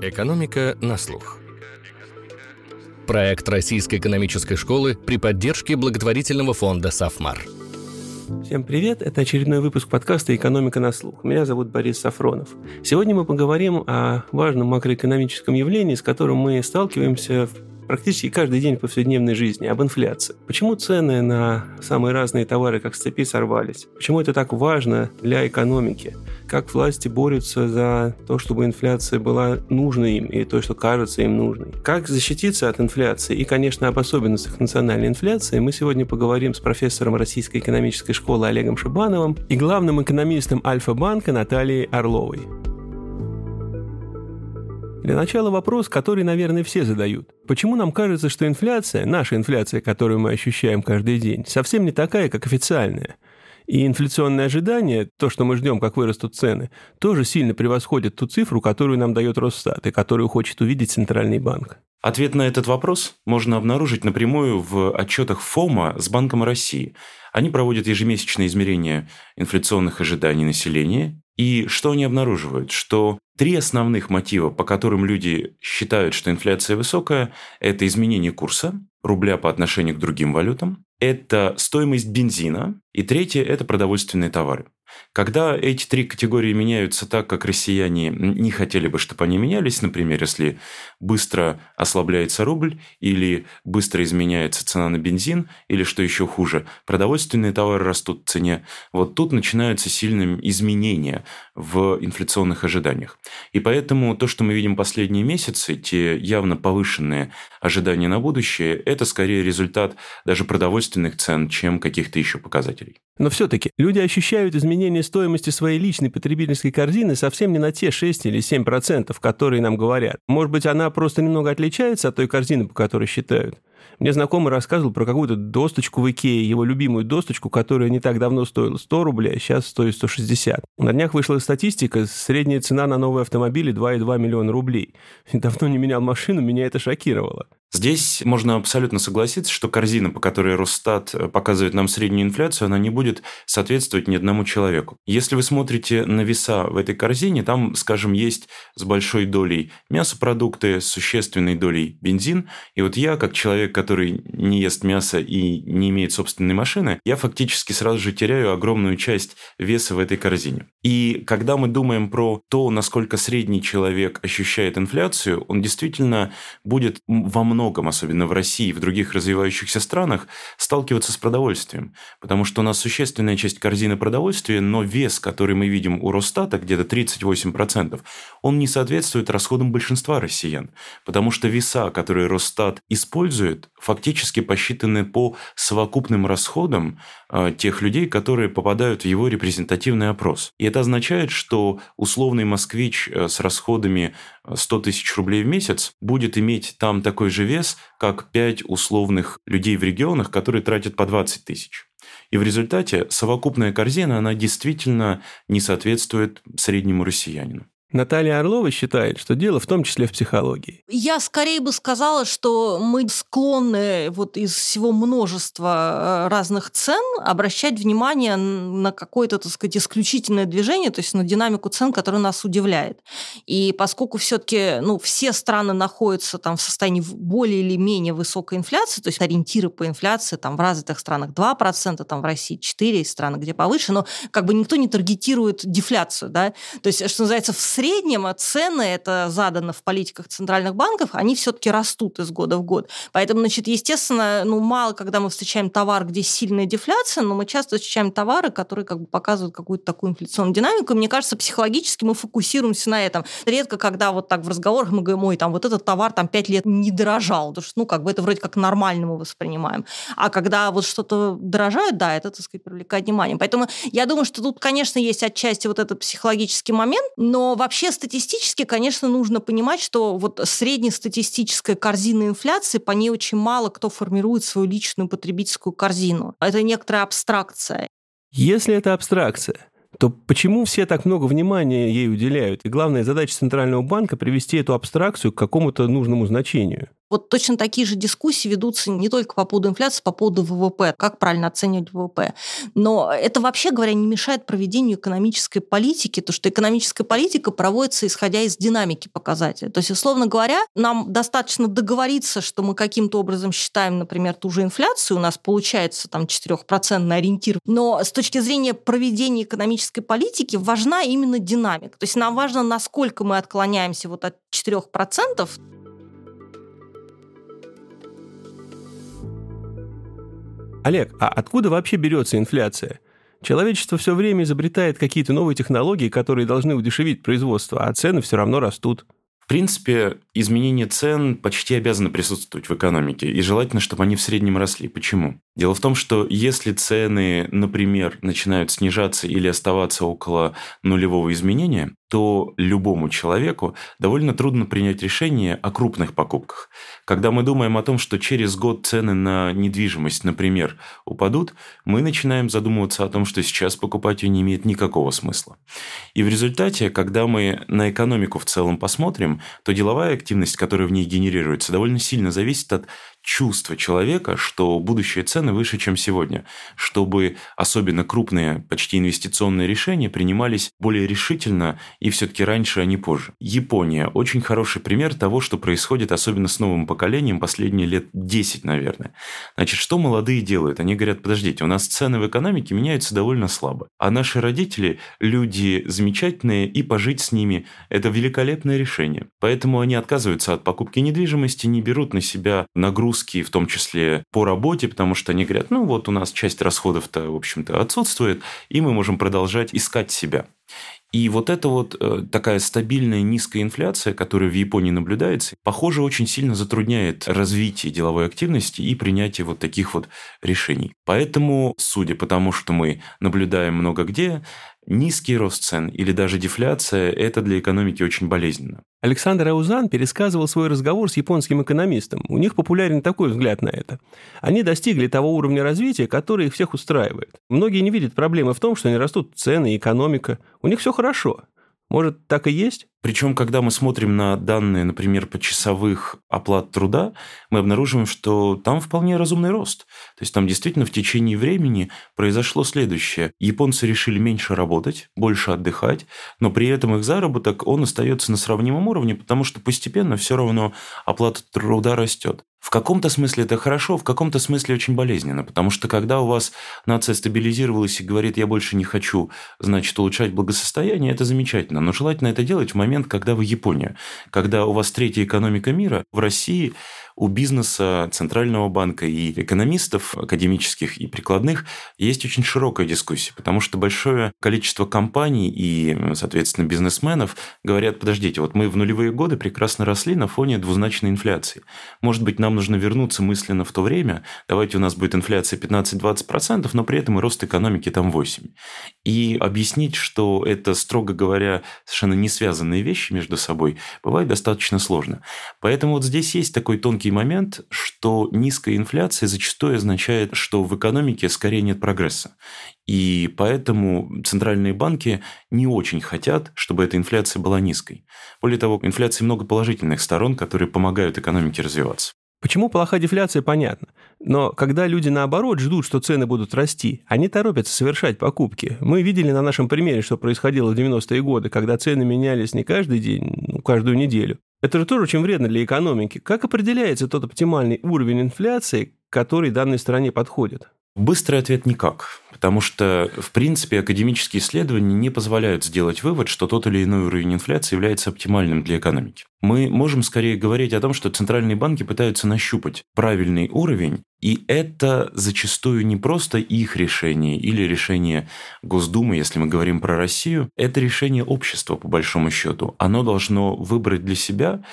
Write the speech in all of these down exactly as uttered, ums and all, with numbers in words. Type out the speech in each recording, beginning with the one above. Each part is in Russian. Экономика на слух. Проект Российской экономической школы при поддержке благотворительного фонда «САФМАР». Всем привет! Это очередной выпуск подкаста «Экономика на слух». Меня зовут Борис Сафронов. Сегодня мы поговорим о важном макроэкономическом явлении, с которым мы сталкиваемся в практически каждый день повседневной жизни, об инфляции. Почему цены на самые разные товары как с цепи сорвались? Почему это так важно для экономики? Как власти борются за то, чтобы инфляция была нужна им, и то, что кажется им нужной? Как защититься от инфляции? И, конечно, об особенностях национальной инфляции мы сегодня поговорим с профессором Российской экономической школы Олегом Шибановым и главным экономистом Альфа-банка Натальей Орловой. Для начала вопрос, который, наверное, все задают. Почему нам кажется, что инфляция, наша инфляция, которую мы ощущаем каждый день, совсем не такая, как официальная? И инфляционные ожидания, то, что мы ждем, как вырастут цены, тоже сильно превосходят ту цифру, которую нам дает Росстат и которую хочет увидеть Центральный банк. Ответ на этот вопрос можно обнаружить напрямую в отчетах ФОМА с Банком России. Они проводят ежемесячные измерения инфляционных ожиданий населения. И что они обнаруживают? Что три основных мотива, по которым люди считают, что инфляция высокая, это изменение курса рубля по отношению к другим валютам, это стоимость бензина, и третье – это продовольственные товары. Когда эти три категории меняются так, как россияне не хотели бы, чтобы они менялись, например, если быстро ослабляется рубль, или быстро изменяется цена на бензин, или, что еще хуже, продовольственные товары растут в цене, вот тут начинаются сильные изменения в инфляционных ожиданиях. И поэтому то, что мы видим последние месяцы, те явно повышенные ожидания на будущее, это скорее результат даже продовольственных цен, чем каких-то еще показателей. Но все-таки люди ощущают изменение стоимости своей личной потребительской корзины совсем не на те шесть или семь процентов, которые нам говорят. Может быть, она просто немного отличается от той корзины, по которой считают? Мне знакомый рассказывал про какую-то досточку в Икее, его любимую досточку, которая не так давно стоила сто рублей, а сейчас стоит сто шестьдесят. На днях вышла статистика, средняя цена на новые автомобили два и два миллиона рублей. Давно не менял машину, меня это шокировало. Здесь можно абсолютно согласиться, что корзина, по которой Росстат показывает нам среднюю инфляцию, она не будет соответствовать ни одному человеку. Если вы смотрите на веса в этой корзине, там, скажем, есть с большой долей мясопродукты, с существенной долей бензин. И вот я, как человек, который не ест мясо и не имеет собственной машины, я фактически сразу же теряю огромную часть веса в этой корзине. И когда мы думаем про то, насколько средний человек ощущает инфляцию, он действительно будет во многом многом, особенно в России и в других развивающихся странах, сталкиваться с продовольствием. Потому что у нас существенная часть корзины продовольствия, но вес, который мы видим у Росстата, где-то тридцать восемь процентов, он не соответствует расходам большинства россиян. Потому что веса, которые Росстат использует, фактически посчитаны по совокупным расходам э, тех людей, которые попадают в его репрезентативный опрос. И это означает, что условный москвич с расходами сто тысяч рублей в месяц будет иметь там такой же вес, как пять условных людей в регионах, которые тратят по двадцать тысяч. И в результате совокупная корзина, она действительно не соответствует среднему россиянину. Наталья Орлова считает, что дело в том числе в психологии. Я скорее бы сказала, что мы склонны вот из всего множества разных цен обращать внимание на какое-то, так сказать, исключительное движение, то есть на динамику цен, которая нас удивляет. И поскольку все-таки ну, все страны находятся там в состоянии более или менее высокой инфляции, то есть ориентиры по инфляции там в развитых странах два процента, там в России четыре процента, есть страны, где повыше, но как бы никто не таргетирует дефляцию, да, то есть, что называется, в В среднем цены, это задано в политиках центральных банков, они все-таки растут из года в год. Поэтому, значит, естественно, ну, мало, когда мы встречаем товар, где сильная дефляция, но мы часто встречаем товары, которые как бы показывают какую-то такую инфляционную динамику. И мне кажется, психологически мы фокусируемся на этом. Редко, когда вот так в разговорах мы говорим, ой, там вот этот товар там пять лет не дорожал, потому что, ну, как бы это вроде как нормально мы воспринимаем. А когда вот что-то дорожает, да, это, так сказать, привлекает внимание. Поэтому я думаю, что тут, конечно, есть отчасти вот этот психологический момент, но вообще Вообще статистически, конечно, нужно понимать, что вот среднестатистическая корзина инфляции, по ней очень мало кто формирует свою личную потребительскую корзину. Это некоторая абстракция. Если это абстракция, то почему все так много внимания ей уделяют? И главная задача Центрального банка – привести эту абстракцию к какому-то нужному значению. Вот точно такие же дискуссии ведутся не только по поводу инфляции, по поводу ВВП, как правильно оценивать ВВП. Но это, вообще говоря, не мешает проведению экономической политики, потому что экономическая политика проводится, исходя из динамики показателей. То есть, условно говоря, нам достаточно договориться, что мы каким-то образом считаем, например, ту же инфляцию, у нас получается там четырёхпроцентный ориентир. Но с точки зрения проведения экономической политики важна именно динамика. То есть нам важно, насколько мы отклоняемся вот от четырёх процентов. Олег, а откуда вообще берется инфляция? Человечество все время изобретает какие-то новые технологии, которые должны удешевить производство, а цены все равно растут. В принципе, изменение цен почти обязаны присутствовать в экономике, и желательно, чтобы они в среднем росли. Почему? Дело в том, что если цены, например, начинают снижаться или оставаться около нулевого изменения, то любому человеку довольно трудно принять решение о крупных покупках. Когда мы думаем о том, что через год цены на недвижимость, например, упадут, мы начинаем задумываться о том, что сейчас покупать ее не имеет никакого смысла. И в результате, когда мы на экономику в целом посмотрим, то деловая активность, которая в ней генерируется, довольно сильно зависит от чувство человека, что будущие цены выше, чем сегодня, чтобы особенно крупные, почти инвестиционные решения принимались более решительно и все-таки раньше, а не позже. Япония – очень хороший пример того, что происходит особенно с новым поколением последние лет десять, наверное. Значит, что молодые делают? Они говорят, подождите, у нас цены в экономике меняются довольно слабо, а наши родители – люди замечательные, и пожить с ними – это великолепное решение. Поэтому они отказываются от покупки недвижимости, не берут на себя нагрузку, в том числе по работе, потому что они говорят, ну вот у нас часть расходов-то, в общем-то, отсутствует, и мы можем продолжать искать себя. И вот эта вот такая стабильная низкая инфляция, которая в Японии наблюдается, похоже, очень сильно затрудняет развитие деловой активности и принятие вот таких вот решений. Поэтому, судя по тому, что мы наблюдаем много где, низкий рост цен или даже дефляция – это для экономики очень болезненно. Александр Аузан пересказывал свой разговор с японским экономистом. У них популярен такой взгляд на это. Они достигли того уровня развития, который их всех устраивает. Многие не видят проблемы в том, что не растут цены, экономика. У них все хорошо. Может, так и есть? Причем, когда мы смотрим на данные, например, по часовых оплат труда, мы обнаруживаем, что там вполне разумный рост. То есть там действительно в течение времени произошло следующее. Японцы решили меньше работать, больше отдыхать, но при этом их заработок, он остается на сравнимом уровне, потому что постепенно все равно оплата труда растет. В каком-то смысле это хорошо, в каком-то смысле очень болезненно, потому что когда у вас нация стабилизировалась и говорит, я больше не хочу, значит, улучшать благосостояние, это замечательно, но желательно это делать в момент, когда вы Япония, когда у вас третья экономика мира. В России у бизнеса, Центрального банка и экономистов академических и прикладных есть очень широкая дискуссия, потому что большое количество компаний и, соответственно, бизнесменов говорят, подождите, вот мы в нулевые годы прекрасно росли на фоне двузначной инфляции. Может быть, нам нужно вернуться мысленно в то время, давайте у нас будет инфляция пятнадцать-двадцать процентов, но при этом и рост экономики там восемь процентов. И объяснить, что это, строго говоря, совершенно не связанные вещи между собой, бывает достаточно сложно. Поэтому вот здесь есть такой тонкий момент, что низкая инфляция зачастую означает, что в экономике скорее нет прогресса. И поэтому центральные банки не очень хотят, чтобы эта инфляция была низкой. Более того, у инфляции много положительных сторон, которые помогают экономике развиваться. Почему плохая дефляция, понятно. Но когда люди, наоборот, ждут, что цены будут расти, они торопятся совершать покупки. Мы видели на нашем примере, что происходило в девяностые годы, когда цены менялись не каждый день, но каждую неделю. Это же тоже очень вредно для экономики. Как определяется тот оптимальный уровень инфляции, который данной стране подходит? Быстрый ответ – никак. Потому что, в принципе, академические исследования не позволяют сделать вывод, что тот или иной уровень инфляции является оптимальным для экономики. Мы можем скорее говорить о том, что центральные банки пытаются нащупать правильный уровень, и это зачастую не просто их решение или решение Госдумы, если мы говорим про Россию, это решение общества, по большому счету. Оно должно выбрать для себя,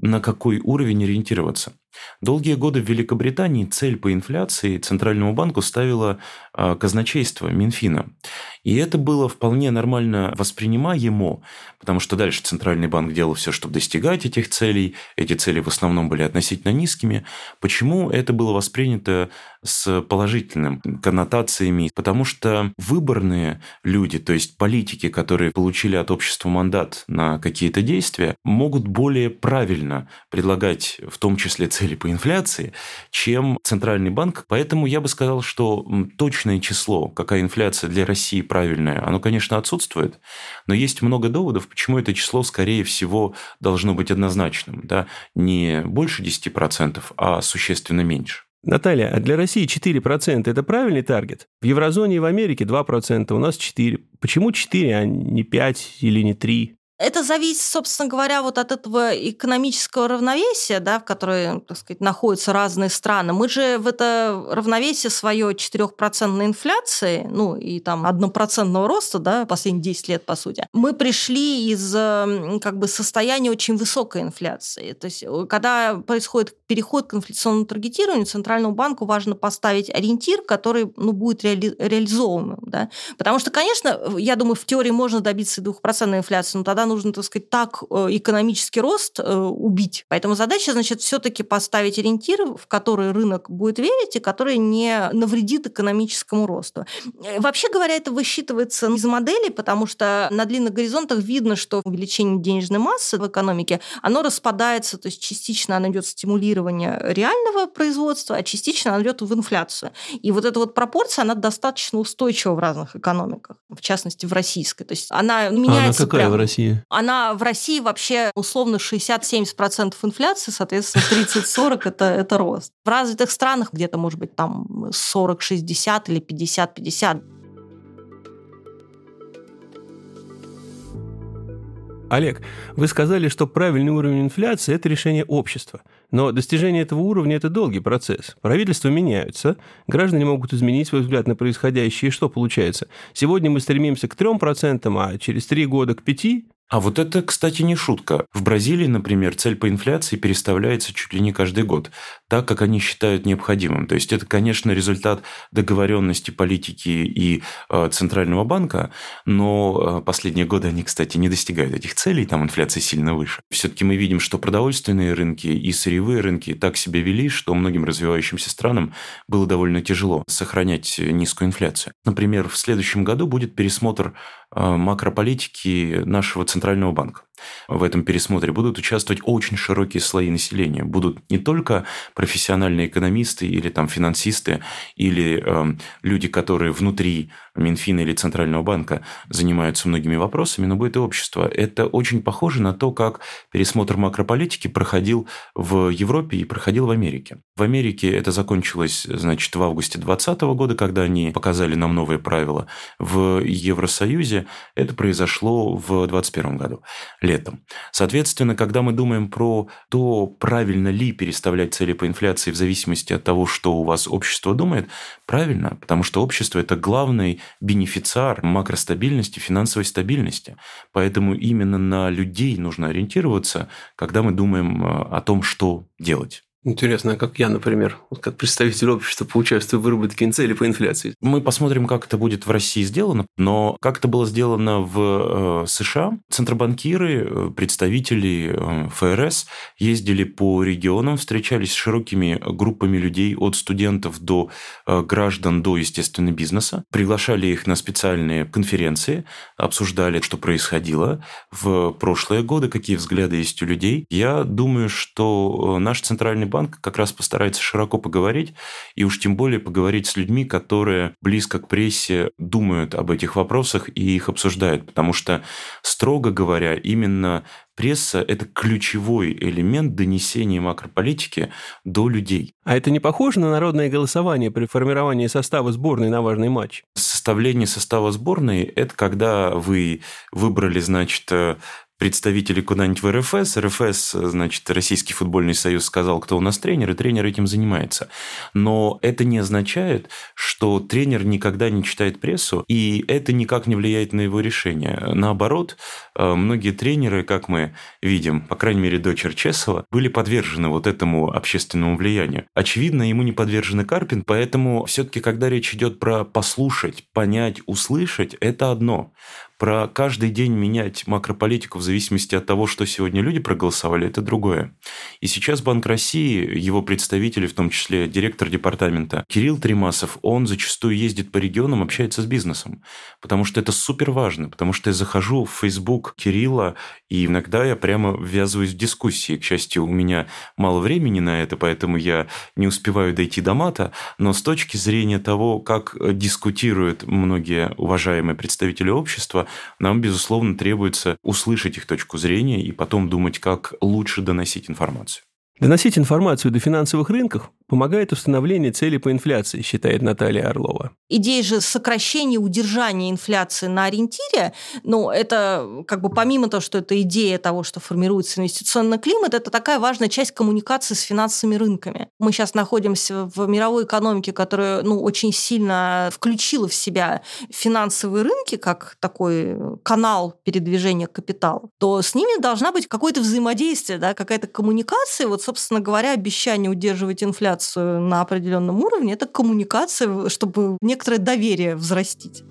на какой уровень ориентироваться. Долгие годы в Великобритании цель по инфляции Центральному банку ставило казначейство Минфина. И это было вполне нормально воспринимаемо, потому что дальше Центральный банк делал все, чтобы достигать этих целей. Эти цели в основном были относительно низкими. Почему это было воспринято с положительными коннотациями? Потому что выборные люди, то есть политики, которые получили от общества мандат на какие-то действия, могут более правильно предлагать в том числе цели или по инфляции, чем центральный банк. Поэтому я бы сказал, что точное число, какая инфляция для России правильная, оно, конечно, отсутствует, но есть много доводов, почему это число, скорее всего, должно быть однозначным. Да? Не больше десяти процентов, а существенно меньше. Наталья, а для России четыре процента – это правильный таргет? В еврозоне и в Америке два процента, у нас четыре процента. Почему четыре, а не пять или не три? Это зависит, собственно говоря, вот от этого экономического равновесия, да, в котором, так сказать, находятся разные страны. Мы же в это равновесие свое четырёхпроцентной инфляции, ну и там однопроцентного роста, да, последние десять лет, по сути, мы пришли из как бы состояния очень высокой инфляции. То есть, когда происходит переход к инфляционному таргетированию, Центральному банку важно поставить ориентир, который, ну, будет реали- реализованным, да. Потому что, конечно, я думаю, в теории можно добиться двухпроцентной инфляции, но тогда нужно, так сказать, так экономический рост убить. Поэтому задача, значит, все-таки поставить ориентиры, в которые рынок будет верить и которые не навредит экономическому росту. Вообще говоря, это высчитывается из моделей, потому что на длинных горизонтах видно, что увеличение денежной массы в экономике, оно распадается, то есть частично оно идет в стимулирование реального производства, а частично оно идет в инфляцию. И вот эта вот пропорция, она достаточно устойчива в разных экономиках, в частности, в российской. То есть она меняется. А она какая прямо в России? Она в России вообще условно шестьдесят-семьдесят процентов инфляции, соответственно, тридцать-сорок процентов это, это рост. В развитых странах где-то, может быть, там сорок-шестьдесят процентов или пятьдесят-пятьдесят процентов. Олег, вы сказали, что правильный уровень инфляции – это решение общества. Но достижение этого уровня – это долгий процесс. Правительства меняются, граждане могут изменить свой взгляд на происходящее. И что получается? Сегодня мы стремимся к трём процентам, а через три года к пяти процентам? А вот это, кстати, не шутка. В Бразилии, например, цель по инфляции переставляется чуть ли не каждый год, так, как они считают необходимым. То есть это, конечно, результат договоренности политики и э, Центрального банка, но э, последние годы они, кстати, не достигают этих целей, там инфляция сильно выше. Все-таки мы видим, что продовольственные рынки и сырьевые рынки так себя вели, что многим развивающимся странам было довольно тяжело сохранять низкую инфляцию. Например, в следующем году будет пересмотр э, макрополитики нашего центрального банка. Центрального банка. В этом пересмотре будут участвовать очень широкие слои населения. Будут не только профессиональные экономисты или там финансисты, или э, люди, которые внутри Минфина или Центрального банка занимаются многими вопросами, но будет и общество. Это очень похоже на то, как пересмотр макрополитики проходил в Европе и проходил в Америке. В Америке это закончилось, значит, в августе двадцатого года, когда они показали нам новые правила. В Евросоюзе это произошло в двадцать первом году. Летом. Соответственно, когда мы думаем про то, правильно ли переставлять цели по инфляции в зависимости от того, что у вас общество думает, правильно, потому что общество – это главный бенефициар макростабильности, финансовой стабильности. Поэтому именно на людей нужно ориентироваться, когда мы думаем о том, что делать. Интересно, а как я, например, вот как представитель общества, поучаствую в выработке цели по инфляции? Мы посмотрим, как это будет в России сделано, но как это было сделано в США. Центробанкиры, представители эф эр эс ездили по регионам, встречались с широкими группами людей от студентов до граждан, до, естественно, бизнеса, приглашали их на специальные конференции, обсуждали, что происходило в прошлые годы, какие взгляды есть у людей. Я думаю, что наш центральный банк Банк как раз постарается широко поговорить, и уж тем более поговорить с людьми, которые близко к прессе думают об этих вопросах и их обсуждают. Потому что, строго говоря, именно пресса – это ключевой элемент донесения макрополитики до людей. А это не похоже на народное голосование при формировании состава сборной на важный матч? Составление состава сборной – это когда вы выбрали, значит, представители куда-нибудь в эр эф эс. эр эф эс, значит, Российский футбольный союз сказал, кто у нас тренер, и тренер этим занимается. Но это не означает, что тренер никогда не читает прессу, и это никак не влияет на его решение. Наоборот, многие тренеры, как мы видим, по крайней мере, до Черчесова, были подвержены вот этому общественному влиянию. Очевидно, ему не подвержены Карпин, поэтому все-таки, когда речь идет про послушать, понять, услышать, это одно. Про каждый день менять макрополитику в зависимости от того, что сегодня люди проголосовали, это другое. И сейчас Банк России, его представители, в том числе директор департамента Кирилл Тремасов, он зачастую ездит по регионам, общается с бизнесом, потому что это супер важно, потому что я захожу в Facebook Кирилла, и иногда я прямо ввязываюсь в дискуссии. К счастью, у меня мало времени на это, поэтому я не успеваю дойти до мата, но с точки зрения того, как дискутируют многие уважаемые представители общества, нам, безусловно, требуется услышать их точку зрения и потом думать, как лучше доносить информацию. Доносить информацию до финансовых рынков помогает установление целей по инфляции, считает Наталья Орлова. Идея же сокращения, удержания инфляции на ориентире, ну, это как бы помимо того, что это идея того, что формируется инвестиционный климат, это такая важная часть коммуникации с финансовыми рынками. Мы сейчас находимся в мировой экономике, которая, ну, очень сильно включила в себя финансовые рынки как такой канал передвижения капитала, то с ними должна быть какое-то взаимодействие, да, какая-то коммуникация. Вот, собственно говоря, обещание удерживать инфляцию на определенном уровне – это коммуникация, чтобы некоторое доверие взрастить.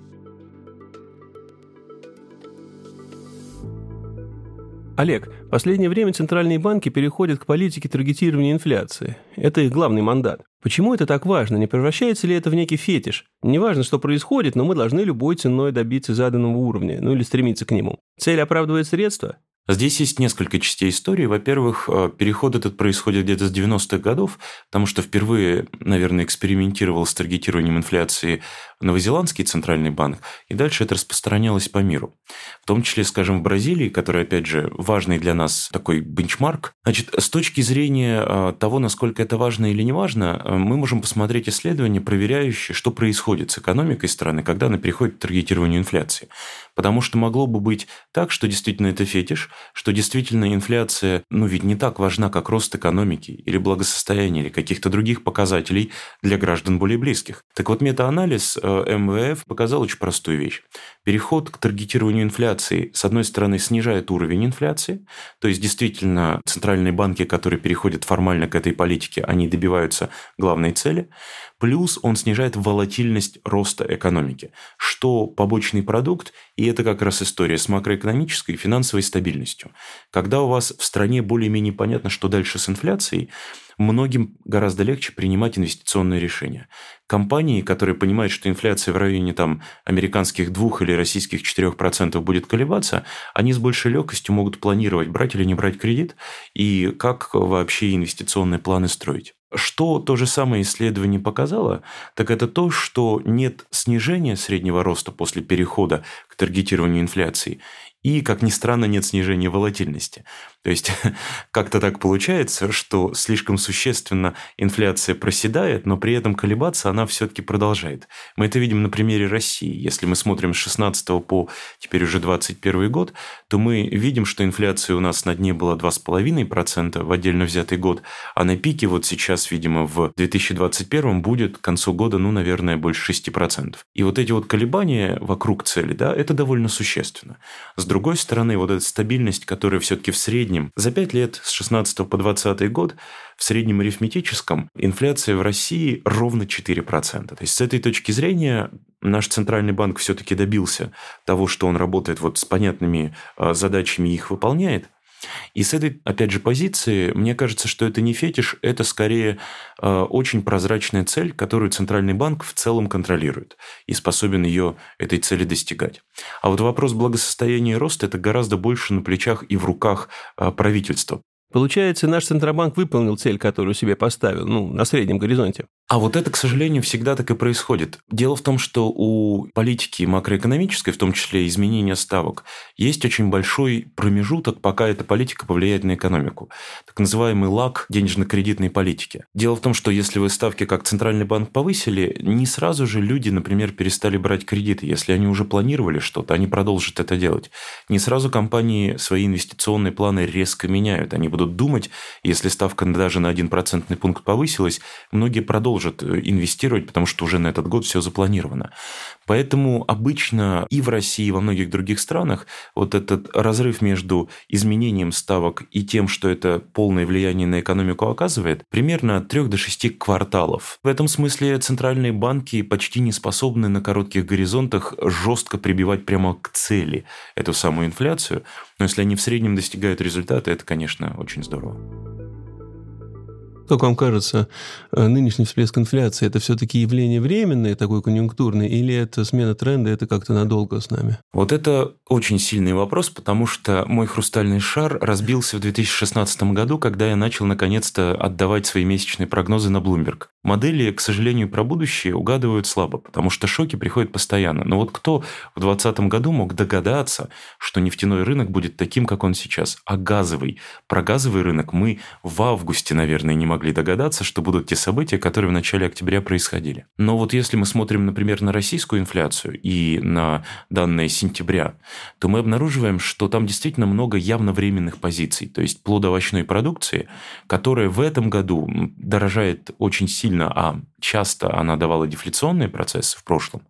Олег, в последнее время центральные банки переходят к политике таргетирования инфляции. Это их главный мандат. Почему это так важно? Не превращается ли это в некий фетиш? Не важно, что происходит, но мы должны любой ценой добиться заданного уровня, ну или стремиться к нему. Цель оправдывает средства? Здесь есть несколько частей истории. Во-первых, переход этот происходит где-то с девяностых годов, потому что впервые, наверное, экспериментировал с таргетированием инфляции новозеландский центральный банк, и дальше это распространялось по миру. В том числе, скажем, в Бразилии, которая, опять же, важный для нас такой бенчмарк. Значит, с точки зрения того, насколько это важно или не важно, мы можем посмотреть исследования, проверяющие, что происходит с экономикой страны, когда она переходит к таргетированию инфляции. Потому что могло бы быть так, что действительно это фетиш, что действительно инфляция, ну, ведь не так важна, как рост экономики или благосостояние, или каких-то других показателей для граждан более близких. Так вот, метаанализ эм вэ эф показал очень простую вещь. Переход к таргетированию инфляции, с одной стороны, снижает уровень инфляции, то есть действительно центральные банки, которые переходят формально к этой политике, они добиваются главной цели, плюс он снижает волатильность роста экономики, что побочный продукт, и это как раз история с макроэкономической и финансовой стабильностью. Когда у вас в стране более-менее понятно, что дальше с инфляцией, многим гораздо легче принимать инвестиционные решения. Компании, которые понимают, что инфляция в районе там, американских двух или российских четырех процентов будет колебаться, они с большей легкостью могут планировать, брать или не брать кредит, и как вообще инвестиционные планы строить. Что то же самое исследование показало, так это то, что нет снижения среднего роста после перехода к таргетированию инфляции, и, как ни странно, нет снижения волатильности. То есть, как-то так получается, что слишком существенно инфляция проседает, но при этом колебаться она все-таки продолжает. Мы это видим на примере России. Если мы смотрим с шестнадцатого по теперь уже двадцать первый год, то мы видим, что инфляция у нас на дне была два с половиной процента в отдельно взятый год, а на пике вот сейчас, видимо, в две тысячи двадцать первом будет к концу года, ну, наверное, больше шести процентов. И вот эти вот колебания вокруг цели, да, это довольно существенно. С другой С другой стороны, вот эта стабильность, которая все-таки в среднем за пять лет с шестнадцатого по двадцатый год, в среднем арифметическом, инфляция в России ровно четыре процента. То есть, с этой точки зрения, наш центральный банк все-таки добился того, что он работает вот с понятными задачами и их выполняет. И с этой, опять же, позиции, мне кажется, что это не фетиш, это скорее э, очень прозрачная цель, которую центральный банк в целом контролирует и способен ее, этой цели, достигать. А вот вопрос благосостояния и роста – это гораздо больше на плечах и в руках э, правительства. Получается, наш Центробанк выполнил цель, которую себе поставил, ну, на среднем горизонте. А вот это, к сожалению, всегда так и происходит. Дело в том, что у политики макроэкономической, в том числе изменения ставок, есть очень большой промежуток, пока эта политика повлияет на экономику. Так называемый лаг денежно-кредитной политики. Дело в том, что если вы ставки как Центральный банк повысили, не сразу же люди, например, перестали брать кредиты. Если они уже планировали что-то, они продолжат это делать. Не сразу компании свои инвестиционные планы резко меняют. Они будут думать, если ставка даже на один процентный пункт повысилась, многие продолжат инвестировать, потому что уже на этот год все запланировано. Поэтому обычно и в России, и во многих других странах вот этот разрыв между изменением ставок и тем, что это полное влияние на экономику оказывает, примерно от трёх до шести кварталов. В этом смысле центральные банки почти не способны на коротких горизонтах жестко прибивать прямо к цели эту самую инфляцию. Но если они в среднем достигают результата, это, конечно, очень здорово. Как вам кажется, нынешний всплеск инфляции – это все-таки явление временное, такое конъюнктурное, или это смена тренда, это как-то надолго с нами? Вот это очень сильный вопрос, потому что мой хрустальный шар разбился в две тысячи шестнадцатом году, когда я начал наконец-то отдавать свои месячные прогнозы на Bloomberg. Модели, к сожалению, про будущее угадывают слабо, потому что шоки приходят постоянно. Но вот кто в двадцатом году мог догадаться, что нефтяной рынок будет таким, как он сейчас, а газовый? Про газовый рынок мы в августе, наверное, не могли. могли догадаться, что будут те события, которые в начале октября происходили. Но вот если мы смотрим, например, на российскую инфляцию и на данные сентября, то мы обнаруживаем, что там действительно много явно временных позиций, то есть плодоовощной продукции, которая в этом году дорожает очень сильно, а часто она давала дефляционные процессы в прошлом,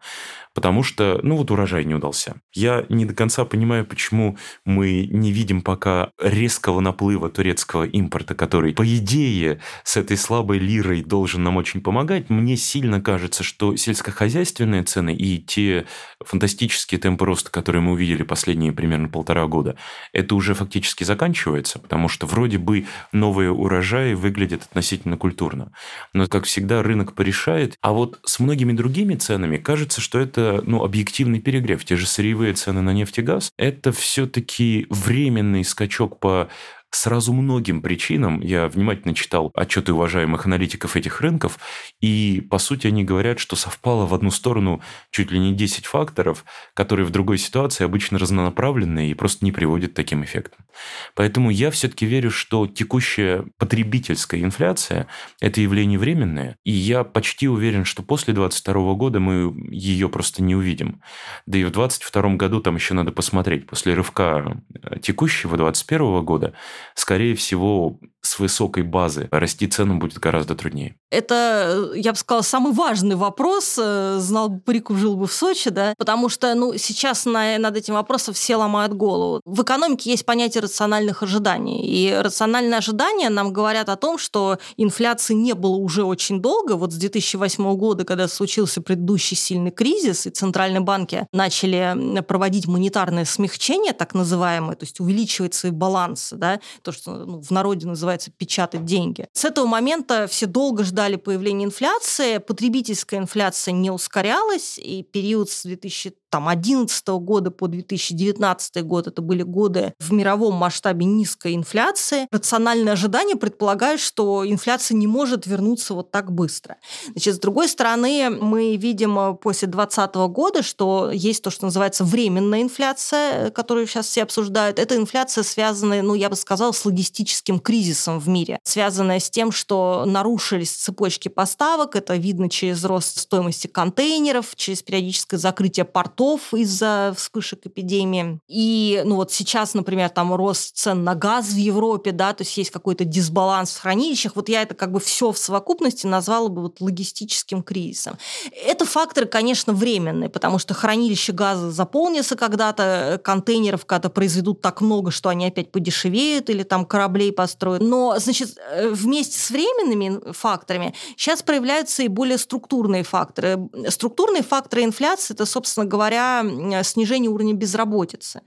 потому что, ну вот урожай не удался. Я не до конца понимаю, почему мы не видим пока резкого наплыва турецкого импорта, который, по идее, с этой слабой лирой должен нам очень помогать. Мне сильно кажется, что сельскохозяйственные цены и те фантастические темпы роста, которые мы увидели последние примерно полтора года, это уже фактически заканчивается, потому что вроде бы новые урожаи выглядят относительно культурно. Но, как всегда, рынок порешает. А вот с многими другими ценами кажется, что это Ну, объективный перегрев. Те же сырьевые цены на нефть и газ – это все-таки временный скачок по сразу многим причинам. Я внимательно читал отчеты уважаемых аналитиков этих рынков, и, по сути, они говорят, что совпало в одну сторону чуть ли не десять факторов, которые в другой ситуации обычно разнонаправленные и просто не приводят к таким эффектам. Поэтому я все-таки верю, что текущая потребительская инфляция – это явление временное, и я почти уверен, что после двадцать второго года мы ее просто не увидим. Да и в двадцать втором году там еще надо посмотреть. После рывка текущего двадцать первого года скорее всего, с высокой базы расти ценам будет гораздо труднее. Это, я бы сказала, самый важный вопрос. Знал бы Париков, жил бы в Сочи, да? Потому что ну, сейчас на, над этим вопросом все ломают голову. В экономике есть понятие рациональных ожиданий. И рациональные ожидания нам говорят о том, что инфляции не было уже очень долго. Вот с две тысячи восьмого года, когда случился предыдущий сильный кризис, и центральные банки начали проводить монетарное смягчение, так называемое, то есть увеличивать свои балансы, да? То, что ну, в народе называют печатать деньги. С этого момента все долго ждали появления инфляции, потребительская инфляция не ускорялась, и период с две тысячи одиннадцатого года по две тысячи девятнадцатый год, это были годы в мировом масштабе низкой инфляции. Рациональные ожидания предполагают, что инфляция не может вернуться вот так быстро. Значит, с другой стороны, мы видим после двадцатого года, что есть то, что называется временная инфляция, которую сейчас все обсуждают. Это инфляция, связанная, ну, я бы сказала, с логистическим кризисом в мире, связанная с тем, что нарушились цепочки поставок. Это видно через рост стоимости контейнеров, через периодическое закрытие портов из-за вспышек эпидемии. И ну вот сейчас, например, там рост цен на газ в Европе, да, то есть есть какой-то дисбаланс в хранилищах. Вот я это как бы все в совокупности назвала бы вот логистическим кризисом. Это факторы, конечно, временные, потому что хранилище газа заполнится когда-то, контейнеров когда-то произведут так много, что они опять подешевеют, или там кораблей построят. Но Но, значит, вместе с временными факторами сейчас проявляются и более структурные факторы. Структурные факторы инфляции – это, собственно говоря, снижение уровня безработицы.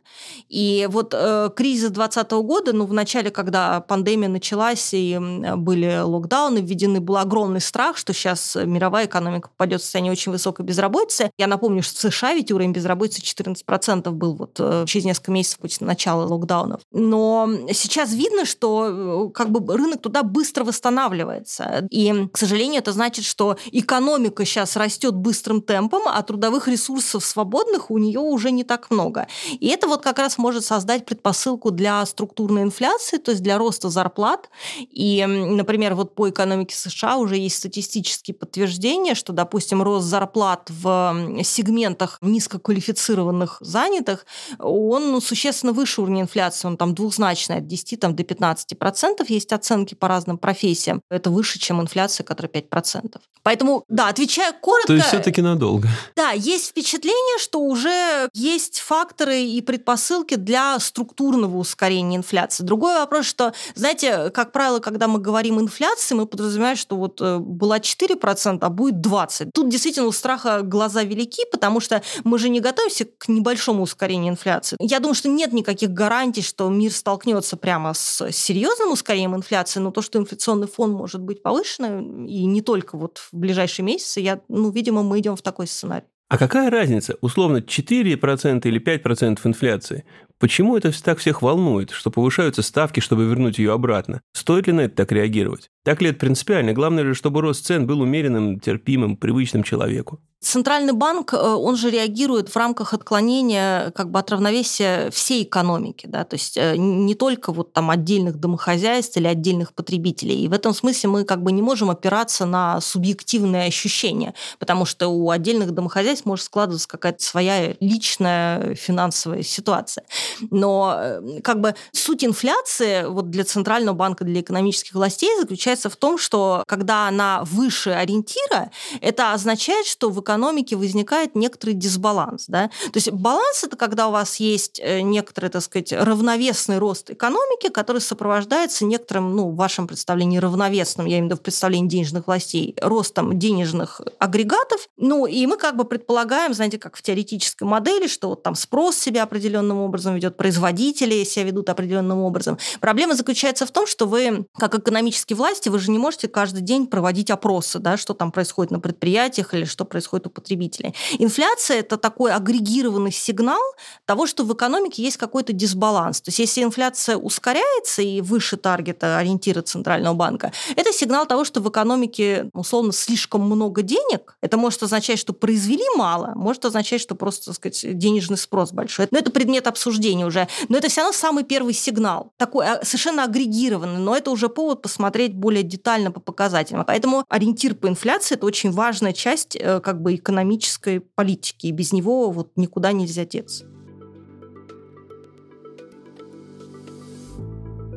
И вот э, кризис двадцатого года, ну, в начале, когда пандемия началась и были локдауны введены, был огромный страх, что сейчас мировая экономика попадет в состояние очень высокой безработицы. Я напомню, что в США ведь уровень безработицы четырнадцать процентов был вот через несколько месяцев после начала локдаунов. Но сейчас видно, что как бы рынок туда быстро восстанавливается. И, к сожалению, это значит, что экономика сейчас растет быстрым темпом, а трудовых ресурсов свободных у нее уже не так много. И это вот как раз может создать предпосылку для структурной инфляции, то есть для роста зарплат. И, например, вот по экономике США уже есть статистические подтверждения, что, допустим, рост зарплат в сегментах низкоквалифицированных занятых, он ну, существенно выше уровня инфляции, он там двухзначный, от десяти там, до пятнадцати процентов, есть оценки по разным профессиям. Это выше, чем инфляция, которая пять процентов. Поэтому, да, отвечая коротко... То есть все-таки надолго. Да, есть впечатление, что уже есть факторы и предпосылки для структурного ускорения инфляции. Другой вопрос, что, знаете, как правило, когда мы говорим инфляции, мы подразумеваем, что вот была четыре процента, а будет двадцать процентов. Тут действительно у страха глаза велики, потому что мы же не готовимся к небольшому ускорению инфляции. Я думаю, что нет никаких гарантий, что мир столкнется прямо с серьезным ускорением инфляции, но то, что инфляционный фон может быть повышен, и не только вот в ближайшие месяцы, я, ну, видимо, мы идем в такой сценарий. А какая разница, условно, четыре процента или пять процентов инфляции? Почему это так всех волнует, что повышаются ставки, чтобы вернуть ее обратно? Стоит ли на это так реагировать? Так ли это принципиально? Главное же, чтобы рост цен был умеренным, терпимым, привычным человеку. Центральный банк, он же реагирует в рамках отклонения как бы от равновесия всей экономики, да, то есть не только вот там отдельных домохозяйств или отдельных потребителей. И в этом смысле мы как бы не можем опираться на субъективные ощущения, потому что у отдельных домохозяйств может складываться какая-то своя личная финансовая ситуация. Но как бы суть инфляции вот для Центрального банка, для экономических властей заключается в том, что когда она выше ориентира, это означает, что в экономике возникает некоторый дисбаланс. Да? То есть баланс – это когда у вас есть некоторый, так сказать, равновесный рост экономики, который сопровождается некоторым, ну, в вашем представлении равновесным, я имею в виду в представлении денежных властей, ростом денежных агрегатов. Ну, и мы как бы предполагаем, знаете, как в теоретической модели, что вот там спрос себя определенным образом ведет, производители себя ведут определенным образом. Проблема заключается в том, что вы, как экономические власти, вы же не можете каждый день проводить опросы, да, что там происходит на предприятиях или что происходит у потребителей. Инфляция – это такой агрегированный сигнал того, что в экономике есть какой-то дисбаланс. То есть если инфляция ускоряется и выше таргета, ориентира Центрального банка, это сигнал того, что в экономике, условно, слишком много денег. Это может означать, что произвели мало, может означать, что просто, так сказать, денежный спрос большой. Но это предмет обсуждения уже, но это все равно самый первый сигнал, такой совершенно агрегированный, но это уже повод посмотреть более детально по показателям. Поэтому ориентир по инфляции – это очень важная часть как бы экономической политики, и без него вот никуда нельзя деться.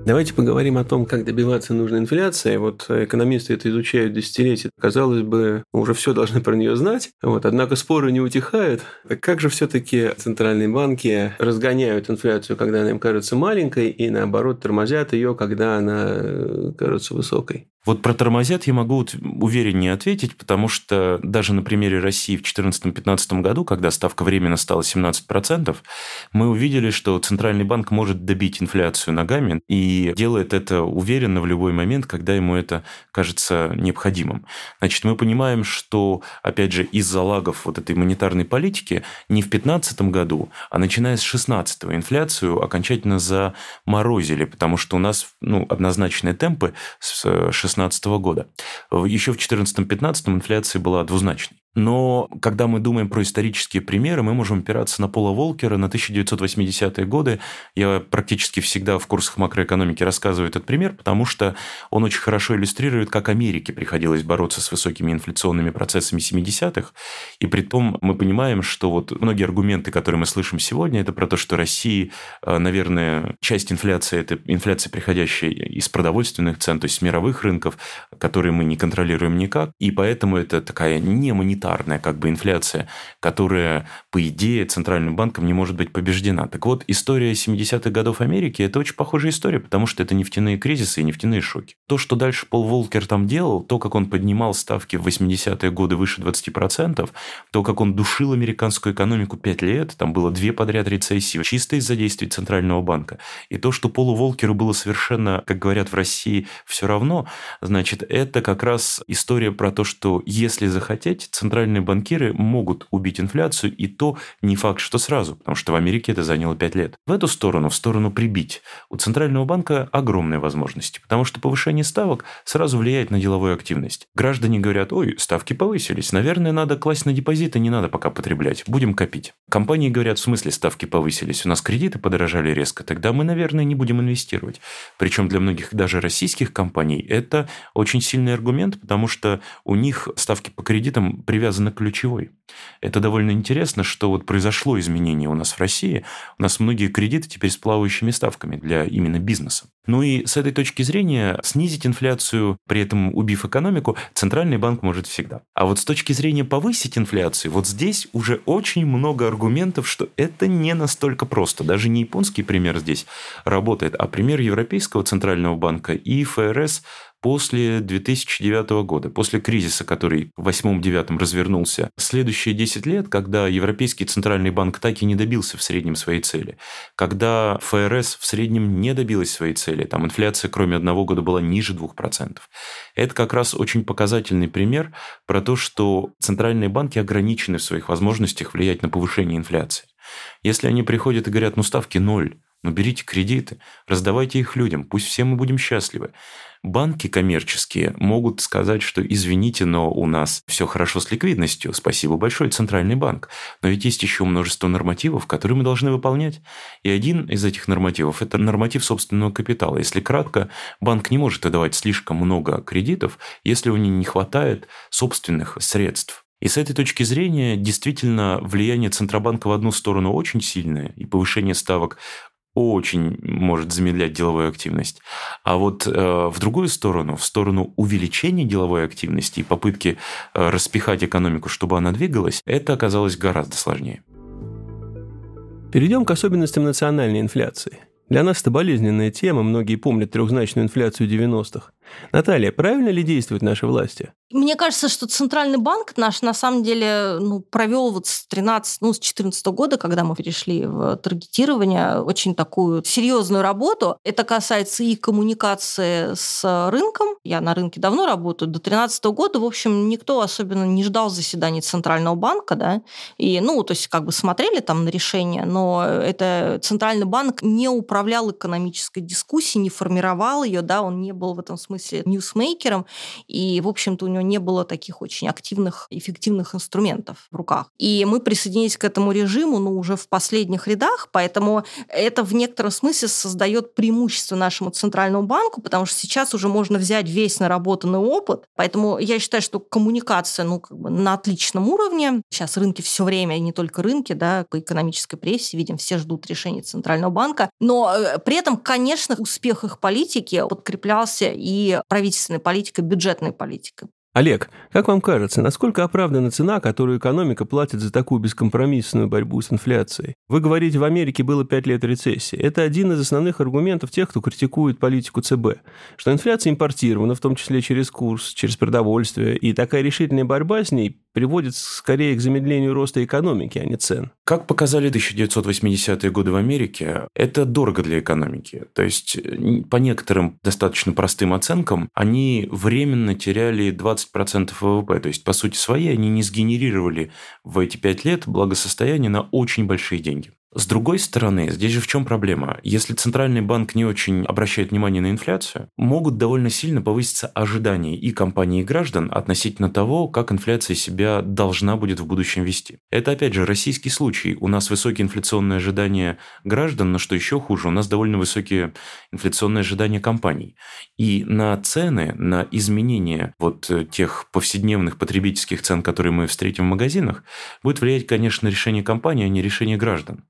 Давайте поговорим о том, как добиваться нужной инфляции. Вот экономисты это изучают десятилетия. Казалось бы, уже все должны про нее знать. Вот. Однако споры не утихают. Так как же все-таки центральные банки разгоняют инфляцию, когда она им кажется маленькой, и наоборот тормозят ее, когда она кажется высокой? Вот про тормозят я могу увереннее ответить, потому что даже на примере России в две тысячи четырнадцатом-две тысячи пятнадцатом году, когда ставка временно стала семнадцать процентов, мы увидели, что Центральный банк может добить инфляцию ногами и делает это уверенно в любой момент, когда ему это кажется необходимым. Значит, мы понимаем, что, опять же, из-за лагов вот этой монетарной политики не в две тысячи пятнадцатом году, а начиная с две тысячи шестнадцатого инфляцию окончательно заморозили, потому что у нас ну, однозначные темпы с две тысячи шестнадцатого года. Еще в две тысячи четырнадцатом-две тысячи пятнадцатом инфляция была двузначной. Но когда мы думаем про исторические примеры, мы можем опираться на Пола Волкера на тысяча девятьсот восьмидесятые годы. Я практически всегда в курсах макроэкономики рассказываю этот пример, потому что он очень хорошо иллюстрирует, как Америке приходилось бороться с высокими инфляционными процессами семидесятых. И при том мы понимаем, что вот многие аргументы, которые мы слышим сегодня, это про то, что России, наверное, часть инфляции – это инфляция, приходящая из продовольственных цен, то есть с мировых рынков, которые мы не контролируем никак. И поэтому это такая не монетарная как бы инфляция, которая, по идее, Центральным банком не может быть побеждена. Так вот, история семидесятых годов Америки – это очень похожая история, потому что это нефтяные кризисы и нефтяные шоки. То, что дальше Пол Волкер там делал, то, как он поднимал ставки в восьмидесятые годы выше двадцати процентов, то, как он душил американскую экономику пять лет, там было две подряд рецессии, чисто из-за действий Центрального банка. И то, что Полу Волкеру было совершенно, как говорят в России, все равно, значит, это как раз история про то, что если захотеть, Центральный Центральные банкиры могут убить инфляцию, и то не факт, что сразу, потому что в Америке это заняло пять лет. В эту сторону, в сторону прибить, у Центрального банка огромные возможности, потому что повышение ставок сразу влияет на деловую активность. Граждане говорят, ой, ставки повысились, наверное, надо класть на депозиты, не надо пока потреблять, будем копить. Компании говорят, в смысле ставки повысились, у нас кредиты подорожали резко, тогда мы, наверное, не будем инвестировать. Причем для многих даже российских компаний это очень сильный аргумент, потому что у них ставки по кредитам привязаны привязана к ключевой. Это довольно интересно, что вот произошло изменение у нас в России. У нас многие кредиты теперь с плавающими ставками для именно бизнеса. Ну и с этой точки зрения снизить инфляцию, при этом убив экономику, Центральный банк может всегда. А вот с точки зрения повысить инфляцию, вот здесь уже очень много аргументов, что это не настолько просто. Даже не японский пример здесь работает, а пример Европейского центрального банка и ФРС после две тысячи девятого года, после кризиса, который в две тысячи восьмом-две тысячи девятом развернулся. Следующие десять лет, когда Европейский центральный банк так и не добился в среднем своей цели, когда ФРС в среднем не добилась своей цели, там инфляция кроме одного года была ниже двух процентов. Это как раз очень показательный пример про то, что центральные банки ограничены в своих возможностях влиять на повышение инфляции. Если они приходят и говорят, ну ставки ноль, но берите кредиты, раздавайте их людям, пусть все мы будем счастливы. Банки коммерческие могут сказать, что извините, но у нас все хорошо с ликвидностью, спасибо большое, Центральный банк. Но ведь есть еще множество нормативов, которые мы должны выполнять. И один из этих нормативов – это норматив собственного капитала. Если кратко, банк не может выдавать слишком много кредитов, если у него не хватает собственных средств. И с этой точки зрения, действительно, влияние Центробанка в одну сторону очень сильное, и повышение ставок – очень может замедлять деловую активность. А вот э, в другую сторону, в сторону увеличения деловой активности и попытки э, распихать экономику, чтобы она двигалась, это оказалось гораздо сложнее. Перейдем к особенностям национальной инфляции. Для нас это болезненная тема, многие помнят трехзначную инфляцию девяностых. Наталья, правильно ли действуют наши власти? Мне кажется, что Центральный банк наш, на самом деле, ну, провел вот с тринадцатого, ну, с четырнадцатого года, когда мы перешли в таргетирование, очень такую серьезную работу. Это касается и коммуникации с рынком. Я на рынке давно работаю, до две тысячи тринадцатого года, в общем, никто особенно не ждал заседаний Центрального банка, да, и, ну, то есть, как бы смотрели там на решения, но это Центральный банк не управлял экономической дискуссией, не формировал ее, да, он не был в этом смысле ньюсмейкером, и, в общем-то, у него не было таких очень активных, эффективных инструментов в руках. И мы присоединились к этому режиму, ну, уже в последних рядах, поэтому это в некотором смысле создает преимущество нашему Центральному банку, потому что сейчас уже можно взять весь наработанный опыт, поэтому я считаю, что коммуникация, ну, как бы на отличном уровне. Сейчас рынки все время, и не только рынки, да, по экономической прессе, видим, все ждут решений Центрального банка, но при этом, конечно, успех их политики подкреплялся и правительственной политикой, бюджетной политикой. Олег, как вам кажется, насколько оправдана цена, которую экономика платит за такую бескомпромиссную борьбу с инфляцией? Вы говорите, в Америке было пять лет рецессии. Это один из основных аргументов тех, кто критикует политику ЦБ, что инфляция импортирована, в том числе через курс, через продовольствие, и такая решительная борьба с ней приводит скорее к замедлению роста экономики, а не цен. Как показали тысяча девятьсот восьмидесятые годы в Америке, это дорого для экономики. То есть, по некоторым достаточно простым оценкам, они временно теряли двадцать процентов ВВП. То есть, по сути своей, они не сгенерировали в эти пять лет благосостояние на очень большие деньги. С другой стороны, здесь же в чем проблема? Если Центральный банк не очень обращает внимание на инфляцию, могут довольно сильно повыситься ожидания и компаний, и граждан относительно того, как инфляция себя должна будет в будущем вести. Это, опять же, российский случай. У нас высокие инфляционные ожидания граждан, но что еще хуже, у нас довольно высокие инфляционные ожидания компаний. И на цены, на изменения вот тех повседневных потребительских цен, которые мы встретим в магазинах, будет влиять, конечно, решение компаний, а не решение граждан.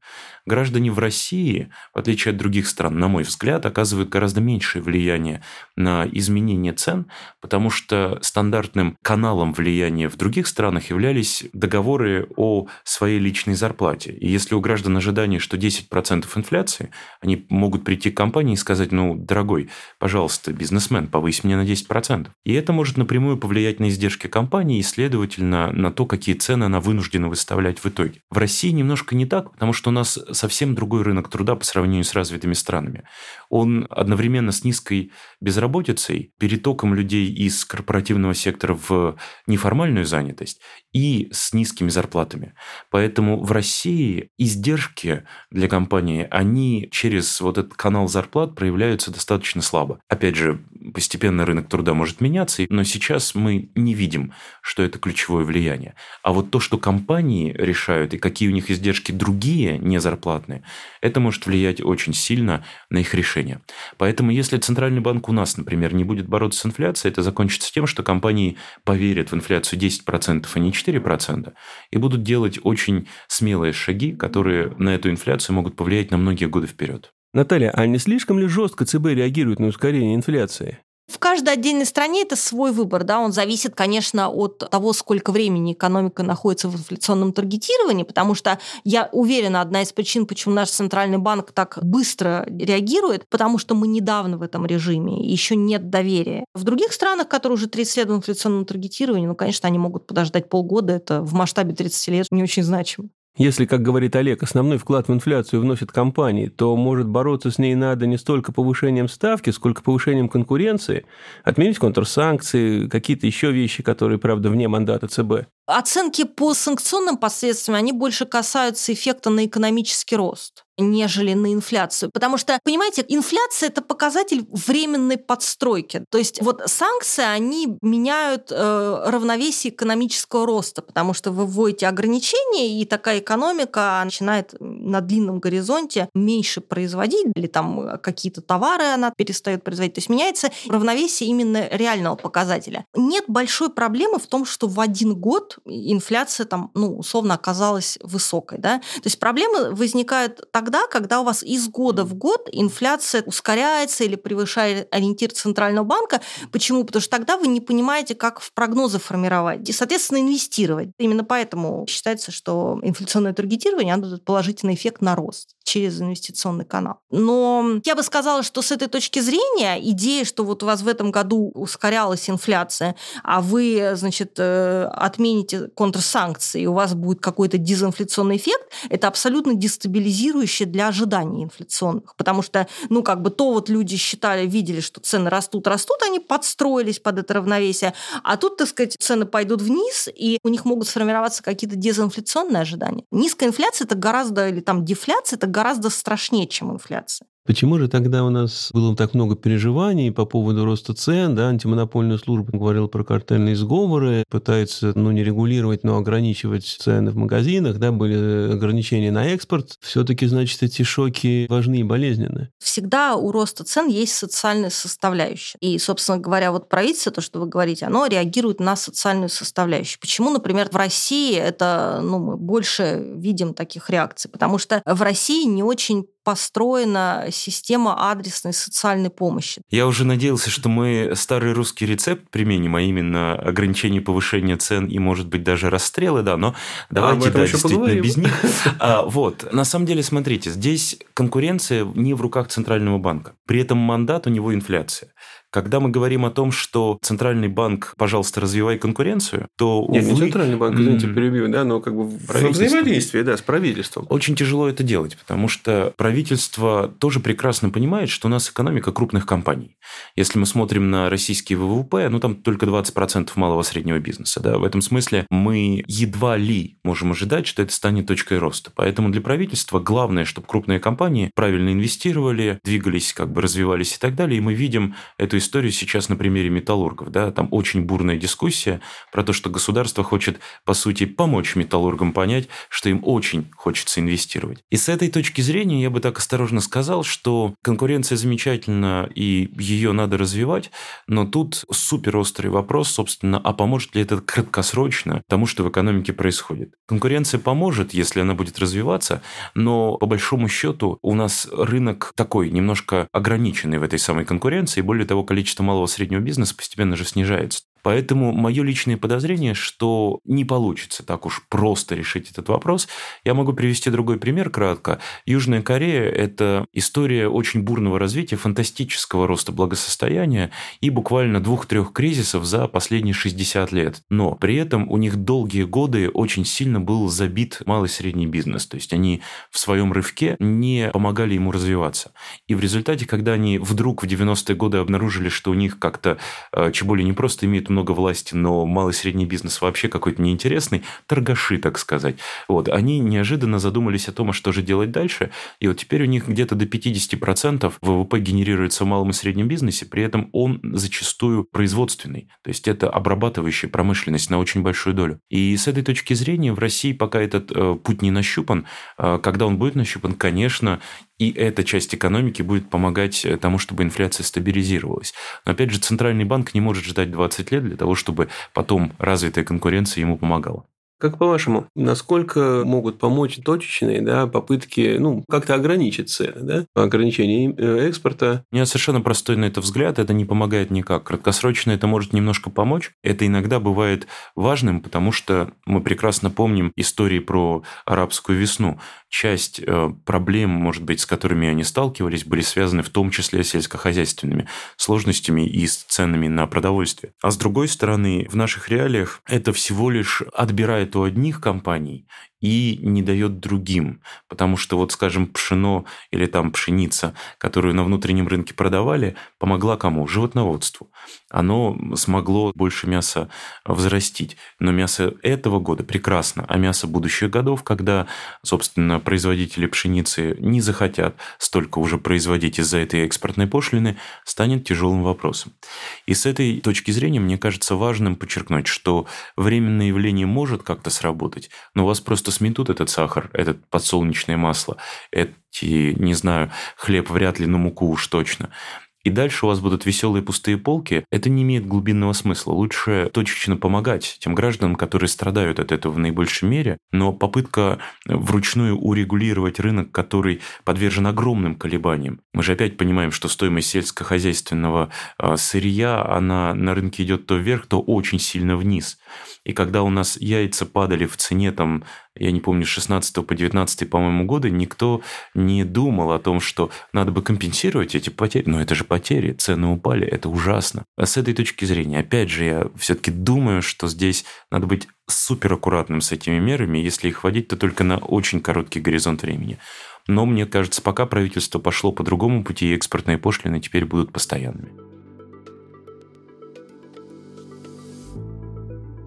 Граждане в России, в отличие от других стран, на мой взгляд, оказывают гораздо меньшее влияние на изменение цен, потому что стандартным каналом влияния в других странах являлись договоры о своей личной зарплате. И если у граждан ожидание, что десять процентов инфляции, они могут прийти к компании и сказать, ну, дорогой, пожалуйста, бизнесмен, повысь мне на десять процентов. И это может напрямую повлиять на издержки компании и, следовательно, на то, какие цены она вынуждена выставлять в итоге. В России немножко не так, потому что у нас совсем другой рынок труда по сравнению с развитыми странами. Он одновременно с низкой безработицей, перетоком людей из корпоративного сектора в неформальную занятость и с низкими зарплатами. Поэтому в России издержки для компании, они через вот этот канал зарплат проявляются достаточно слабо. Опять же, постепенно рынок труда может меняться, но сейчас мы не видим, что это ключевое влияние. А вот то, что компании решают и какие у них издержки другие, не не зарплатные. Это может влиять очень сильно на их решение. Поэтому, если Центральный банк у нас, например, не будет бороться с инфляцией, это закончится тем, что компании поверят в инфляцию десять процентов, а не четыре процента, и будут делать очень смелые шаги, которые на эту инфляцию могут повлиять на многие годы вперед. Наталья, а не слишком ли жестко ЦБ реагирует на ускорение инфляции? В каждой отдельной стране это свой выбор, да, он зависит, конечно, от того, сколько времени экономика находится в инфляционном таргетировании, потому что, я уверена, одна из причин, почему наш Центральный банк так быстро реагирует, потому что мы недавно в этом режиме, еще нет доверия. В других странах, которые уже тридцать лет в инфляционном таргетировании, ну, конечно, они могут подождать полгода, это в масштабе тридцати лет не очень значимо. Если, как говорит Олег, основной вклад в инфляцию вносят компании, то, может, бороться с ней надо не столько повышением ставки, сколько повышением конкуренции, отменить контрсанкции, какие-то еще вещи, которые, правда, вне мандата ЦБ. Оценки по санкционным последствиям, они больше касаются эффекта на экономический рост, нежели на инфляцию. Потому что, понимаете, инфляция – это показатель временной подстройки. То есть вот санкции, они меняют э, равновесие экономического роста, потому что вы вводите ограничения, и такая экономика начинает на длинном горизонте меньше производить, или там какие-то товары она перестает производить. То есть меняется равновесие именно реального показателя. Нет большой проблемы в том, что в один год инфляция там, ну, условно оказалась высокой. Да? То есть проблемы возникают так, тогда, когда у вас из года в год инфляция ускоряется или превышает ориентир Центрального банка. Почему? Потому что тогда вы не понимаете, как в прогнозы формировать и, соответственно, инвестировать. Именно поэтому считается, что инфляционное таргетирование дает положительный эффект на рост через инвестиционный канал. Но я бы сказала, что с этой точки зрения идея, что вот у вас в этом году ускорялась инфляция, а вы, значит, отмените контрсанкции, и у вас будет какой-то дезинфляционный эффект, это абсолютно дестабилизирующий для ожиданий инфляционных, потому что, ну, как бы то вот люди считали, видели, что цены растут, растут, они подстроились под это равновесие, а тут, так сказать, цены пойдут вниз, и у них могут сформироваться какие-то дезинфляционные ожидания. Низкая инфляция – это гораздо, или там дефляция – это гораздо страшнее, чем инфляция. Почему же тогда у нас было так много переживаний по поводу роста цен, да, антимонопольная служба говорила про картельные сговоры, пытается, ну, не регулировать, но ограничивать цены в магазинах, да, были ограничения на экспорт. Все-таки, значит, эти шоки важны и болезненны. Всегда у роста цен есть социальная составляющая. И, собственно говоря, вот правительство, то, что вы говорите, оно реагирует на социальную составляющую. Почему, например, в России это, ну, мы больше видим таких реакций? Потому что в России не очень построена система адресной социальной помощи. Я уже надеялся, что мы старый русский рецепт применим, а именно ограничение повышения цен и, может быть, даже расстрелы, да, но давайте, да, действительно поговорим без них. А, вот. На самом деле, смотрите, здесь конкуренция не в руках Центрального банка. При этом мандат у него инфляция. Когда мы говорим о том, что Центральный банк, пожалуйста, развивай конкуренцию, то... Нет, увы... не Центральный банк, извините, перебью, да, но как бы во взаимодействии, да, с правительством. Очень тяжело это делать, потому что правительство тоже прекрасно понимает, что у нас экономика крупных компаний. Если мы смотрим на российские вэ вэ пэ, ну там только двадцать процентов малого среднего бизнеса. Да, в этом смысле мы едва ли можем ожидать, что это станет точкой роста. Поэтому для правительства главное, чтобы крупные компании правильно инвестировали, двигались, как бы развивались и так далее. И мы видим эту историю сейчас на примере металлургов. Да? Там очень бурная дискуссия про то, что государство хочет, по сути, помочь металлургам понять, что им очень хочется инвестировать. И с этой точки зрения я бы так осторожно сказал, что конкуренция замечательна, и ее надо развивать, но тут суперострый вопрос, собственно, а поможет ли это краткосрочно тому, что в экономике происходит. Конкуренция поможет, если она будет развиваться, но по большому счету у нас рынок такой, немножко ограниченный в этой самой конкуренции, более того, количество малого и среднего бизнеса постепенно же снижается. Поэтому мое личное подозрение, что не получится так уж просто решить этот вопрос. Я могу привести другой пример кратко. Южная Корея – это история очень бурного развития, фантастического роста благосостояния и буквально двух-трех кризисов за последние шестьдесят лет. Но при этом у них долгие годы очень сильно был забит малый и средний бизнес. То есть они в своем рывке не помогали ему развиваться. И в результате, когда они вдруг в девяностые годы обнаружили, что у них как-то чеболи не просто имеют много власти, но малый и средний бизнес вообще какой-то неинтересный, торгаши, так сказать. Вот. Они неожиданно задумались о том, а что же делать дальше, и вот теперь у них где-то до пятьдесят процентов ВВП генерируется в малом и среднем бизнесе, при этом он зачастую производственный, то есть это обрабатывающая промышленность на очень большую долю. И с этой точки зрения в России пока этот э, путь не нащупан. Э, когда он будет нащупан, конечно, и эта часть экономики будет помогать тому, чтобы инфляция стабилизировалась. Но опять же, Центральный банк не может ждать двадцать лет для того, чтобы потом развитая конкуренция ему помогала. Как по-вашему, насколько могут помочь точечные да, попытки ну, как-то ограничить цены, да, ограничение экспорта? У меня совершенно простой на это взгляд, это не помогает никак. Краткосрочно это может немножко помочь. Это иногда бывает важным, потому что мы прекрасно помним истории про арабскую весну. Часть проблем, может быть, с которыми они сталкивались, были связаны в том числе с сельскохозяйственными сложностями и с ценами на продовольствие. А с другой стороны, в наших реалиях это всего лишь отбирает у одних компаний и не дает другим. Потому что, вот, скажем, пшено или там пшеница, которую на внутреннем рынке продавали, помогла кому? Животноводству. Оно смогло больше мяса взрастить. Но мясо этого года прекрасно, а мясо будущих годов, когда, собственно, производители пшеницы не захотят столько уже производить из-за этой экспортной пошлины, станет тяжелым вопросом. И с этой точки зрения, мне кажется, важным подчеркнуть, что временное явление может как-то сработать, но у вас просто сметут этот сахар, это подсолнечное масло, эти, не знаю, хлеб вряд ли, но муку уж точно. И дальше у вас будут веселые пустые полки. Это не имеет глубинного смысла. Лучше точечно помогать тем гражданам, которые страдают от этого в наибольшей мере. Но попытка вручную урегулировать рынок, который подвержен огромным колебаниям. Мы же опять понимаем, что стоимость сельскохозяйственного сырья, она на рынке идет то вверх, то очень сильно вниз. И когда у нас яйца падали в цене там... я не помню, с шестнадцатого по девятнадцатый, по-моему, годы, никто не думал о том, что надо бы компенсировать эти потери. Но это же потери, цены упали, это ужасно. А с этой точки зрения, опять же, я все-таки думаю, что здесь надо быть супераккуратным с этими мерами, если их вводить, то только на очень короткий горизонт времени. Но, мне кажется, пока правительство пошло по другому пути, и экспортные пошлины теперь будут постоянными.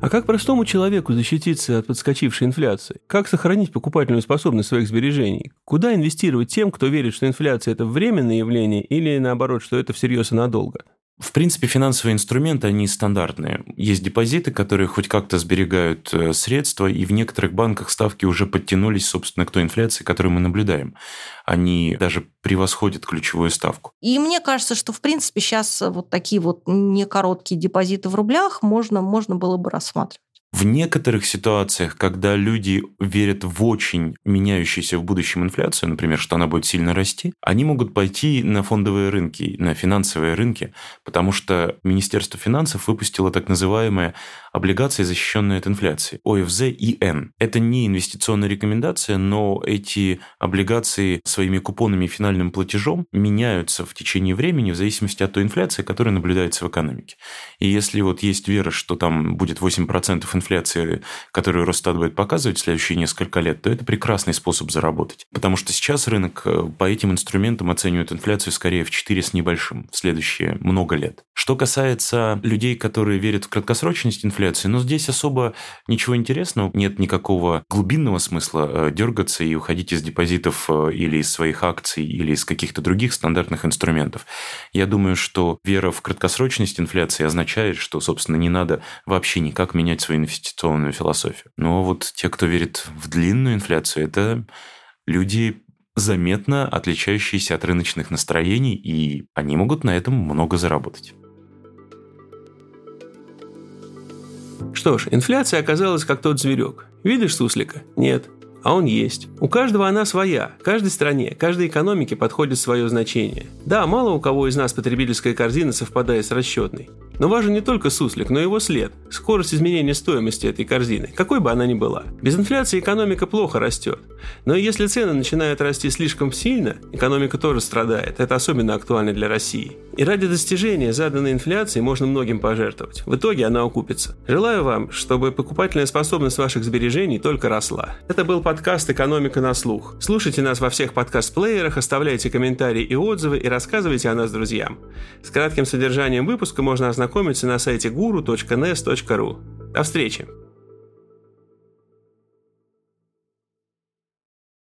А как простому человеку защититься от подскочившей инфляции? Как сохранить покупательную способность своих сбережений? Куда инвестировать тем, кто верит, что инфляция – это временное явление, или наоборот, что это всерьез и надолго? В принципе, финансовые инструменты, они стандартные. Есть депозиты, которые хоть как-то сберегают средства, и в некоторых банках ставки уже подтянулись, собственно, к той инфляции, которую мы наблюдаем. Они даже превосходят ключевую ставку. И мне кажется, что, в принципе, сейчас вот такие вот некороткие депозиты в рублях можно, можно было бы рассматривать. В некоторых ситуациях, когда люди верят в очень меняющуюся в будущем инфляцию, например, что она будет сильно расти, они могут пойти на фондовые рынки, на финансовые рынки, потому что Министерство финансов выпустило так называемые облигации, защищенные от инфляции, О Эф Зэ И Эн. Это не инвестиционная рекомендация, но эти облигации своими купонами и финальным платежом меняются в течение времени в зависимости от той инфляции, которая наблюдается в экономике. И если вот есть вера, что там будет восемь процентов инфляции, инфляции, которую Росстат будет показывать в следующие несколько лет, то это прекрасный способ заработать. Потому что сейчас рынок по этим инструментам оценивает инфляцию скорее в четыре с небольшим в следующие много лет. Что касается людей, которые верят в краткосрочность инфляции, ну, здесь особо ничего интересного, нет никакого глубинного смысла дергаться и уходить из депозитов или из своих акций, или из каких-то других стандартных инструментов. Я думаю, что вера в краткосрочность инфляции означает, что, собственно, не надо вообще никак менять свои инвестиции, инвестиционную философию. Но вот те, кто верит в длинную инфляцию, это люди, заметно отличающиеся от рыночных настроений, и они могут на этом много заработать. Что ж, инфляция оказалась как тот зверек. Видишь суслика? Нет. А он есть. У каждого она своя. Каждой стране, каждой экономике подходит свое значение. Да, мало у кого из нас потребительская корзина совпадает с расчетной. Но важен не только суслик, но и его след, скорость изменения стоимости этой корзины, какой бы она ни была. Без инфляции экономика плохо растет. Но если цены начинают расти слишком сильно, экономика тоже страдает. Это особенно актуально для России. И ради достижения заданной инфляции можно многим пожертвовать. В итоге она окупится. Желаю вам, чтобы покупательная способность ваших сбережений только росла. Это был подкаст «Экономика на слух». Слушайте нас во всех подкаст-плеерах, оставляйте комментарии и отзывы и рассказывайте о нас друзьям. С кратким содержанием выпуска можно ознакомиться на сайте гуру точка нэс точка ру. До встречи!